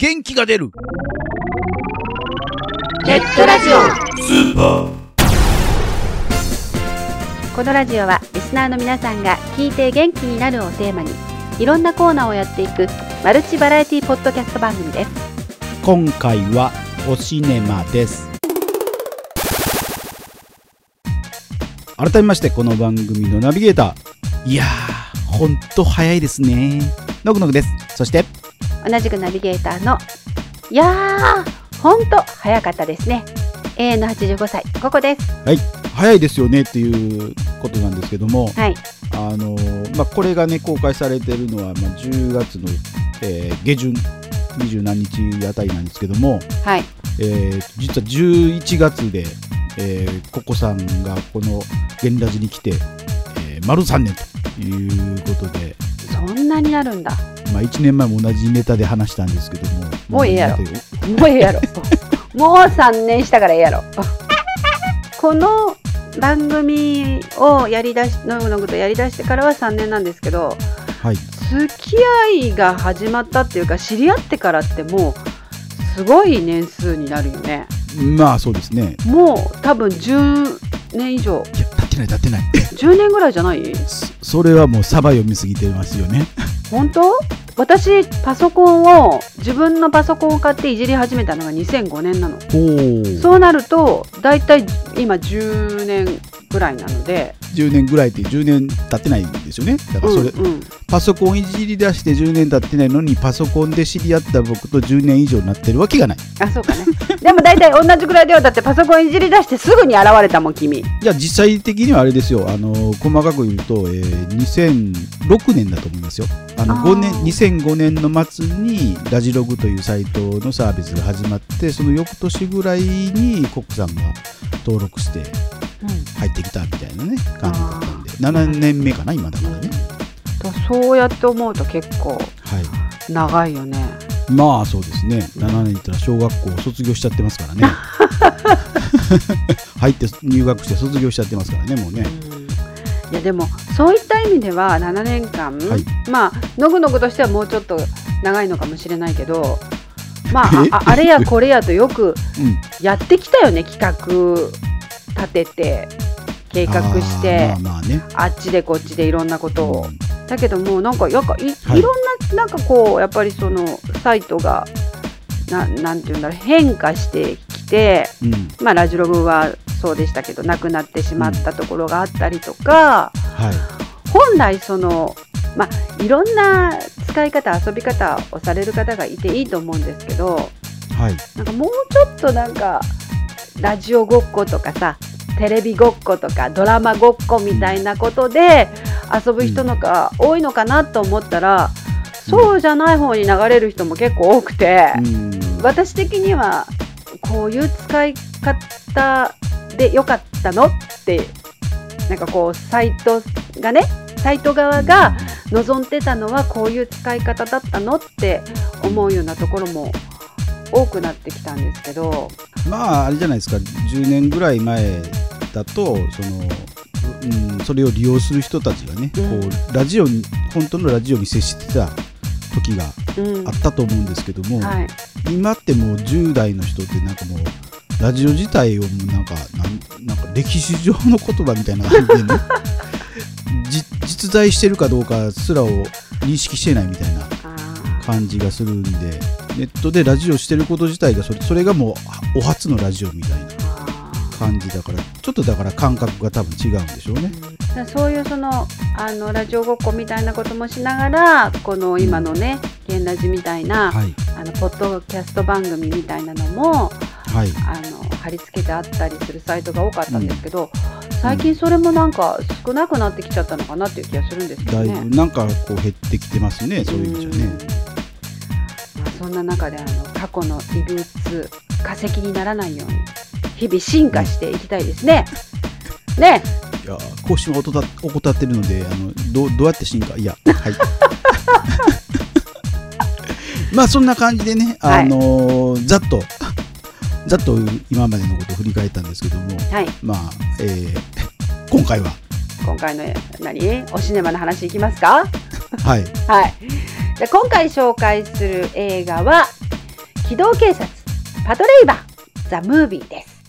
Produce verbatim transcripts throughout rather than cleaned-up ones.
元気が出るネットラジオスーパー。このラジオはリスナーの皆さんが聞いて元気になるをテーマにいろんなコーナーをやっていくマルチバラエティポッドキャスト番組です。今回はおシネマです。改めましてこの番組のナビゲーター、いやーほんと早いですね、のくのくです。そして同じくナビゲーターの、いやーほんと早かったですね、永遠のはちじゅうごさいここです。はい、早いですよねっていうことなんですけども、はい、あのまあ、これがね公開されているのは、まあ、じゅうがつの、えー、下旬にじゅうなんにちあたりなんですけども、はい、えー、実はじゅういちがつで、えー、ココさんがこのゲンラジに来て、えー、丸さんねんということで。そんなになるんだ。まあ、いちねんまえも同じネタで話したんですけども、もうええやろもうええやろもうさんねんしたからええやろこの番組をやりだしのぐのぐとやりだしてからはさんねんなんですけど、はい、付き合いが始まったっていうか知り合ってからってもうすごい年数になるよね。まあそうですね。もう多分じゅうねん以上。いや経ってない経ってないじゅうねんぐらいじゃない？ そ, それはもうサバ読みすぎてますよね本当？私パソコンを自分のパソコンを買っていじり始めたのがにせんごねんなの。おそうなるとだいたい今じゅうねんぐらいなので、じゅうねんぐらいってじゅうねん経ってないんですよね。だからそれ、うんうん、パソコンいじり出してじゅうねん経ってないのにパソコンで知り合った僕とじゅうねん以上になってるわけがない。あ、そうかねでもだいたい同じぐらいではだってパソコンいじり出してすぐに現れたもん君。いや実際的にはあれですよ、あの細かく言うと、えー、にせんろくねんだと思いますよ。あのごねんにせんごねんの末にラジログというサイトのサービスが始まって、その翌年ぐらいにコックさんが登録して入ってきたみたいなね、うん、感じだったんでななねんめかな今だからね、うん、だそうやって思うと結構長いよね、はい、まあそうですね。ななねんって言ったら小学校を卒業しちゃってますからね入って入学して卒業しちゃってますからねもうね、うん。いやでもそういった意味ではななねんかん、はい、まあのぐのぐとしてはもうちょっと長いのかもしれないけど、まあ、あ, あれやこれやとよくやってきたよね、うん、企画立てて計画して あ,、まあまあね、あっちでこっちでいろんなことを、うん、だけどもうなんかやっぱ い,、はい、いろんななんかこうやっぱりそのサイトが な, なんていうんだろう変化してきて、うん、まあラジログはそうでしたけどなくなってしまったところがあったりとか、はい、本来その、まあ、いろんな使い方遊び方をされる方がいていいと思うんですけど、はい、なんかもうちょっとなんかラジオごっことかさテレビごっことかドラマごっこみたいなことで遊ぶ人のが多いのかなと思ったら、うん、そうじゃない方に流れる人も結構多くて、うん、私的にはこういう使い方で良かったのってなんかこうサイトがねサイト側が望んでたのはこういう使い方だったのって思うようなところも多くなってきたんですけど、まああれじゃないですか。じゅうねんぐらい前だとその、うん、それを利用する人たちがね、うん、こうラジオに本当のラジオに接してた時があったと思うんですけども、うんはい、今ってもうじゅう代の人ってなんかもうラジオ自体をなんか、なん、なんか歴史上の言葉みたいな感じで、ね、実在してるかどうかすらを認識してないみたいな感じがするんで、ネットでラジオしてること自体がそれ、それがもうお初のラジオみたいな感じだから、ちょっとだから感覚が多分違うんでしょうね。だそういうその、あのラジオごっこみたいなこともしながら、この今のね、ゲンラジみたいな、はい、あのポッドキャスト番組みたいなのも、はい、あの貼り付けてあったりするサイトが多かったんですけど、うん、最近それもなんか少なくなってきちゃったのかなっていう気がするんですけどね。だいぶなんかこう減ってきてますね、そういう意味じゃね。まあ、そんな中であの過去の遺物化石にならないように日々進化していきたいですね。ね。いや更新を怠ってるのであの ど, どうやって進化いやはい。まあそんな感じでね、あのーはい、ざっと。ざっと今までのことを振り返ったんですけども、はい、まあ、えー、今回は今回の何おシネマの話いきますかはい、はい、で今回紹介する映画は機動警察パトレイバーザ・ムービーです。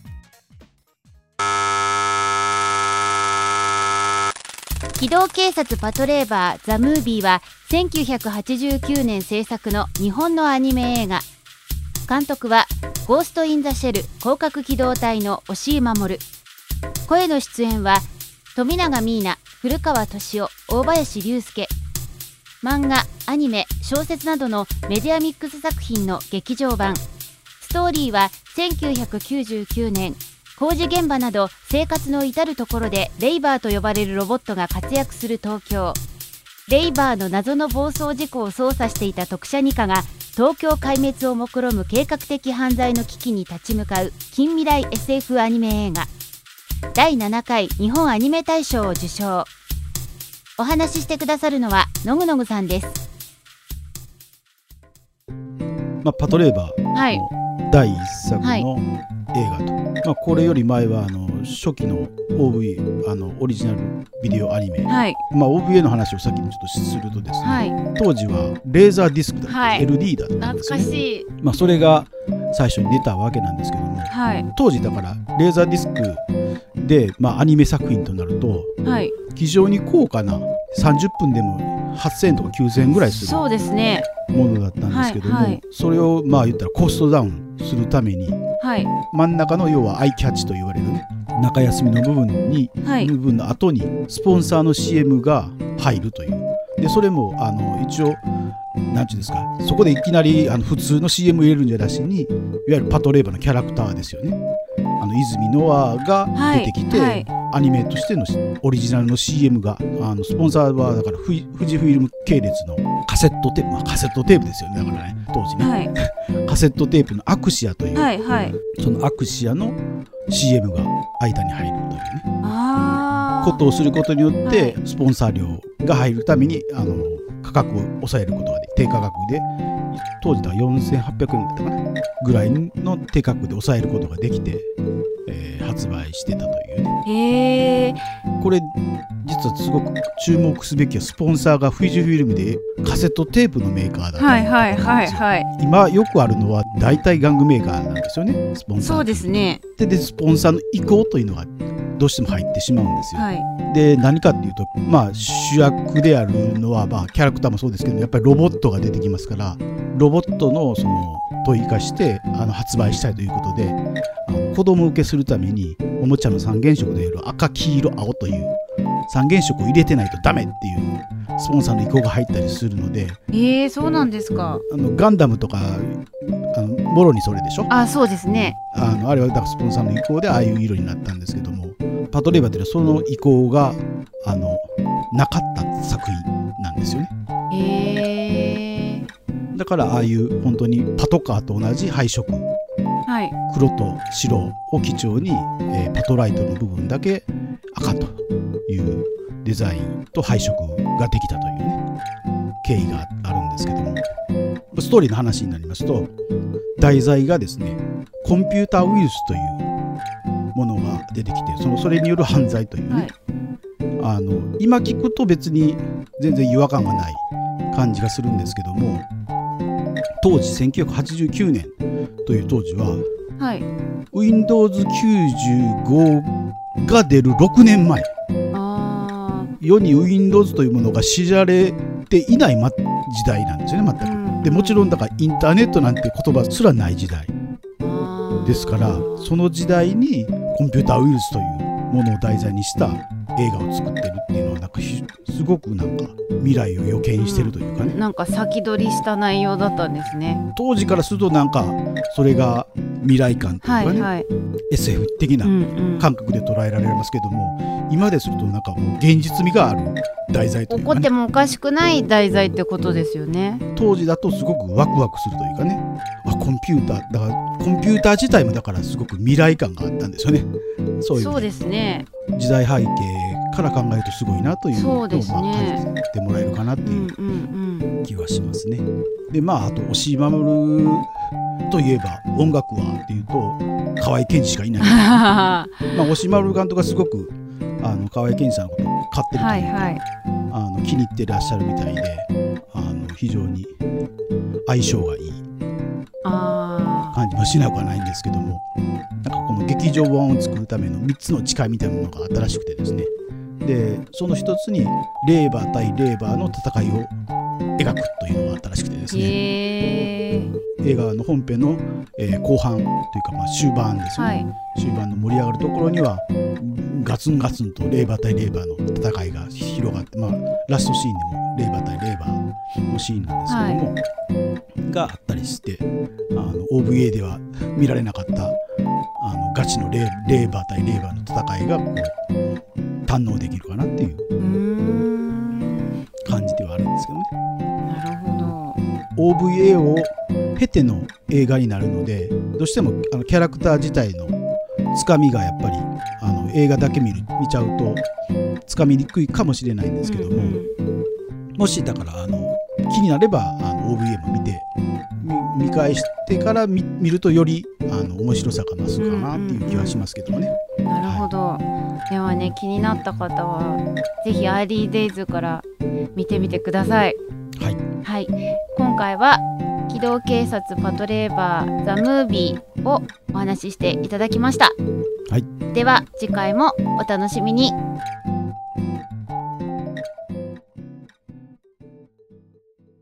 機動警察パトレイバーザ・ムービーはせんきゅうひゃくはちじゅうきゅうねん制作の日本のアニメ映画。監督はゴースト・イン・ザ・シェル攻殻機動隊の押井守。声の出演は富永美奈、古川俊夫、大林隆介。漫画、アニメ、小説などのメディアミックス作品の劇場版。ストーリーはせんきゅうひゃくきゅうじゅうきゅうねん、工事現場など生活の至るところでレイバーと呼ばれるロボットが活躍する東京。レイバーの謎の暴走事故を捜査していた特殊二課が東京壊滅を目論む計画的犯罪の危機に立ち向かう近未来 エスエフ アニメ映画。だいななかい日本アニメ大賞を受賞。お話ししてくださるのはのぐのぐさんです。まあ、パトレーバー、はい、だいいっさくの映画と、はい、まあ、これより前はあの初期の オーブイエー、 あのオリジナルビデオアニメ、はい、まあ、オーブイエー の話をさっきちょっとするとですね、はい、当時はレーザーディスクだった、はい、エルディー だったんですね。懐かしい。まあ、それが最初に出たわけなんですけども、はい、当時だからレーザーディスクで、まあ、アニメ作品となると、はい、非常に高価なさんじゅっぷんでもはっせんえんとかきゅうせんえんぐらいするそうですねものだったんですけども、はいはい、それをまあ言ったらコストダウンするために、はい、真ん中の要はアイキャッチと言われる中休みの部分に、はい、部分の後にスポンサーの シーエム が入るという。でそれもあの一応なんていうんですか、そこでいきなりあの普通の シーエム 入れるんじゃなしにいわゆるパトレーバーのキャラクターですよね。あの泉ノアが出てきて、はいはい、アニメとしてのオリジナルの シーエム があのスポンサーはだからフジフィルム系列のカセットテープ、まあ、カセットテープですよね。だからね当時ね、はい、カセットテープのアクシアという、はいはい、そのアクシアの シーエム が間に入るというね、あことをすることによって、はい、スポンサー料が入るためにあの価格を抑えることができ、低価格で当時だからよんせんはっぴゃくえんだったかなぐらいの低価格で抑えることができて、えー、発売してたというね。これ実はすごく注目すべきはスポンサーがフィジフィルムでカセットテープのメーカーだったんですよ、はいはいはいはい、今よくあるのは大体玩具メーカーなんですよねスポンサー。そうですね。で、でスポンサーの意向というのがどうしても入ってしまうんですよ、はい、で何かっていうと、まあ、主役であるのは、まあ、キャラクターもそうですけどやっぱりロボットが出てきますからロボットのその問い化してあの発売したいということであの子供受けするためにおもちゃの三原色である赤黄色青という三原色を入れてないとダメっていうスポンサーの意向が入ったりするので。えー、そうなんですか。あのガンダムとかあのもろにそれでしょ。あ、そうですね。あのあれはだからスポンサーの意向でああいう色になったんですけどもパトレーバーというのはその意向があのなかった作品なんですよね。えー、だからああいう本当にパトカーと同じ配色、はい、黒と白を基調に、えー、パトライトの部分だけ赤というデザインと配色ができたというね経緯があるんですけどもストーリーの話になりますと題材がですねコンピューターウイルスというものが出てきて そのそれによる犯罪というね、はい、あの今聞くと別に全然違和感がない感じがするんですけども当時せんきゅうひゃくはちじゅうきゅうねんという当時は、はい、ウィンドウズきゅうじゅうご が出るろくねんまえあ世に Windows というものが知られていない、ま、時代なんですよね全く、うん、でもちろんだからインターネットなんて言葉すらない時代ですからその時代にコンピューターウイルスというものを題材にした映画を作ってるっていうのはなんかすごくなんか未来を予見してるというかね、うん、なんか先取りした内容だったんですね当時からすると。なんかそれが未来感というかね、はいはい、エスエフ 的な感覚で捉えられますけども、うんうん、今でするとなんかもう現実味がある題材というかね起こってもおかしくない題材ってことですよね。当時だとすごくワクワクするというかねあコンピューターだからコンピューター自体もだからすごく未来感があったんですよね。そういうそうですね時代背景から考えるとすごいなというのを、ね、まあ、感じてもらえるかなっていう気はしますね、うんうんうん、でまああと押井守といえば音楽はっていうと河合健二しかいないまあ押井守監督がすごくあの河合健二さんのことを買ってるというか、はいはい、あの気に入ってらっしゃるみたいであの非常に相性がいい。あしなくはないんですけども、なんかこの劇場版を作るためのみっつの誓いみたいなものが新しくてですね、でその一つにレーバー対レーバーの戦いを描くというのがあったらしくてですね、映画の本編の、えー、後半というか、まあ終盤ですよね、はい、終盤の盛り上がるところにはガツンガツンとレーバー対レーバーの戦いが広がって、まあ、ラストシーンでもレーバー対レーバーのシーンなんですけども、はい、があったりして、あの オーブイエー では見られなかったあのガチのレー、レーバー対レーバーの戦いがこう堪能できるかなっていう感じではあるんですけどね。なるほど。 オーブイエー を経ての映画になるので、どうしてもあのキャラクター自体のつかみがやっぱりあの映画だけ 見る、見ちゃうとつかみにくいかもしれないんですけども、うん、もしだからあの気になればあの オーブイエー も見て見返してから 見, 見るとよりあの面白さが増すかなっていう気はしますけどもね。なるほど、はい、ではね、気になった方はぜひアーリーデイズから見てみてください。はい、はい、今回は機動警察パトレーバーザムービーをお話ししていただきました、はい、では次回もお楽しみに。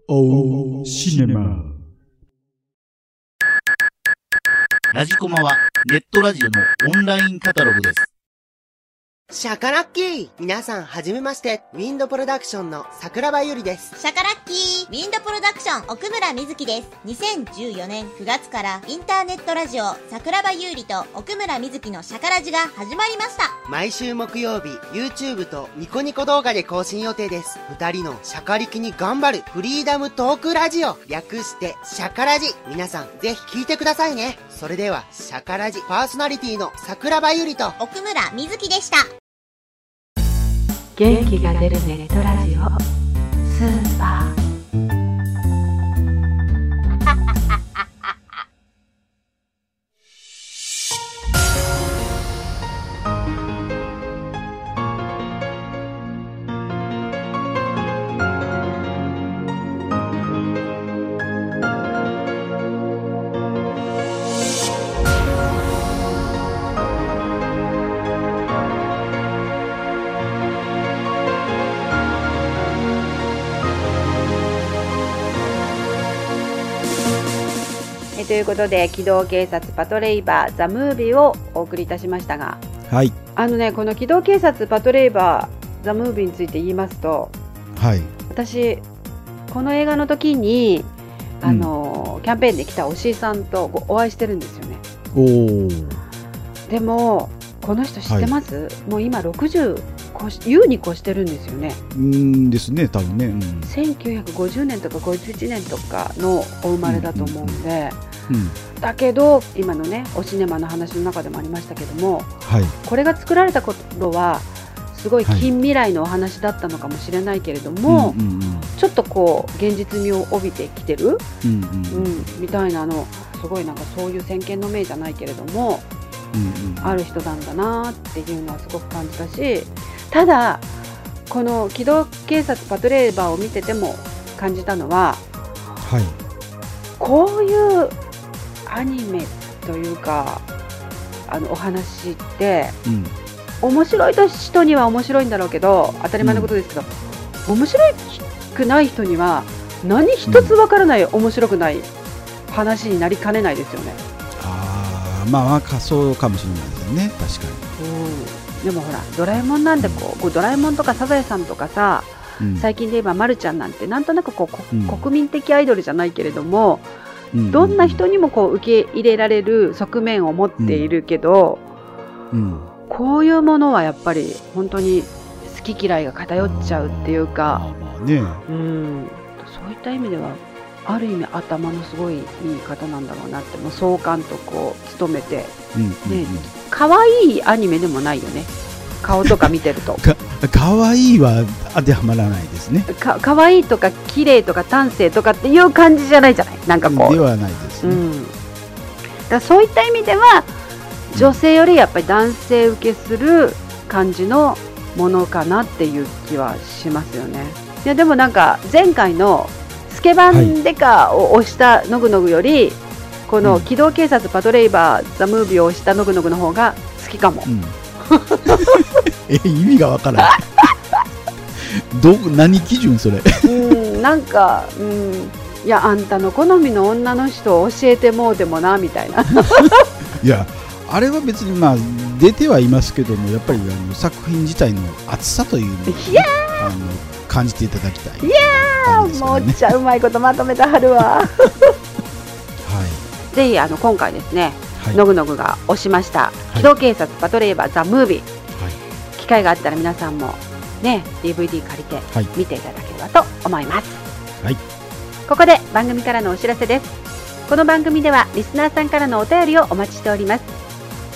オーシネマラジコマはネットラジオのオンラインカタログです。シャカラッキー、皆さんはじめまして、ウィンドプロダクションの桜庭ゆりです。シャカラッキー、ウィンドプロダクション奥村瑞希です。にせんじゅうよねんくがつからインターネットラジオ桜庭ゆりと奥村瑞希のシャカラジが始まりました。毎週木曜日、YouTube とニコニコ動画で更新予定です。二人のシャカリキに頑張るフリーダムトークラジオ、略してシャカラジ。皆さんぜひ聞いてくださいね。それではシャカラジパーソナリティの桜庭ゆりと奥村瑞希でした。元気が出るネットラジオスーパー。ということで、機動警察パトレイバーザムービーをお送りいたしましたが、はい、あのね、この機動警察パトレイバーザムービーについて言いますと、はい、私この映画の時にあの、うん、キャンペーンで来た押井さんとお会いしてるんですよね。おでもこの人知ってます、はい、もう今ろくじゅう優に越してるんですよね。うんですね、多分ね、うん、せんきゅうひゃくごじゅうねんとかごじゅういちねんとかのお生まれだと思うんで、うんうんうん、だけど今のねおシネマの話の中でもありましたけども、はい、これが作られた頃はすごい近未来のお話だったのかもしれないけれども、はいうんうんうん、ちょっとこう現実味を帯びてきてる、うんうんうん、みたいなのすごいなんかそういう先見の明じゃないけれども、うんうん、ある人なんだなっていうのはすごく感じたし、ただこの機動警察パトレーバーを見てても感じたのは、はい、こういうアニメというかあのお話って、うん、面白い人には面白いんだろうけど当たり前のことですけど、うん、面白くない人には何一つわからない、うん、面白くない話になりかねないですよね。あー、まあそうかもしれないですよね、確かに。うんでもほらドラえもんなんでこう、こうドラえもんとかサザエさんとかさ、うん、最近で言えばまるちゃんなんてなんとなくこう、うん、国民的アイドルじゃないけれども、うん、どんな人にもこう受け入れられる側面を持っているけど、うんうん、こういうものはやっぱり本当に好き嫌いが偏っちゃうっていうか、ねうん、そういった意味ではある意味頭のすごいいい方なんだろうなって、もう総監督を務めて、うんうんうん、ね、かわいいアニメでもないよね、顔とか見てるとか、かわいいは当てはまらないですね。 か, かわいいとか綺麗とか端正とかっていう感じじゃないじゃない、なんかこうではないですね、うん、だからそういった意味では女性よりやっぱり男性受けする感じのものかなっていう気はしますよね。いやでもなんか前回のスケバンデカを押したノグノグより、はい、この機動警察パトレイバーザムービーをしたノグノグの方が好きかも、うん、え、意味がわからんど、何基準それうん、なんか、うん、いや、あんたの好みの女の人を教えてもうでもなみたいないや、あれは別にまあ出てはいますけども、やっぱりあの作品自体の厚さというのを、ね、あの感じていただきたい。いやー、ね、もうっちゃうまいことまとめてはるわ、はい、ぜひあの今回ですね、はい、のぐのぐが推しました、はい、機動警察パトレイバーザ・ムービー、はい、機会があったら皆さんもね、ディーブイディー 借りて見ていただければと思います、はい、ここで番組からのお知らせです。この番組ではリスナーさんからのお便りをお待ちしております。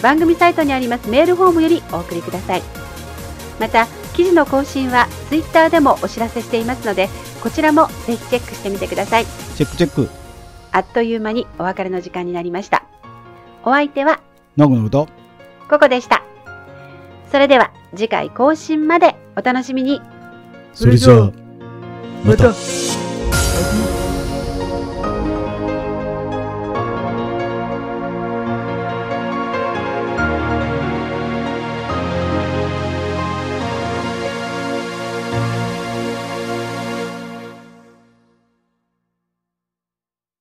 番組サイトにありますメールフォームよりお送りください。また記事の更新はツイッターでもお知らせしていますので、こちらもぜひチェックしてみてください。チェックチェック。あっという間にお別れの時間になりました。お相手はのぐのぐとここでした。それでは次回更新までお楽しみに。それじゃあまた。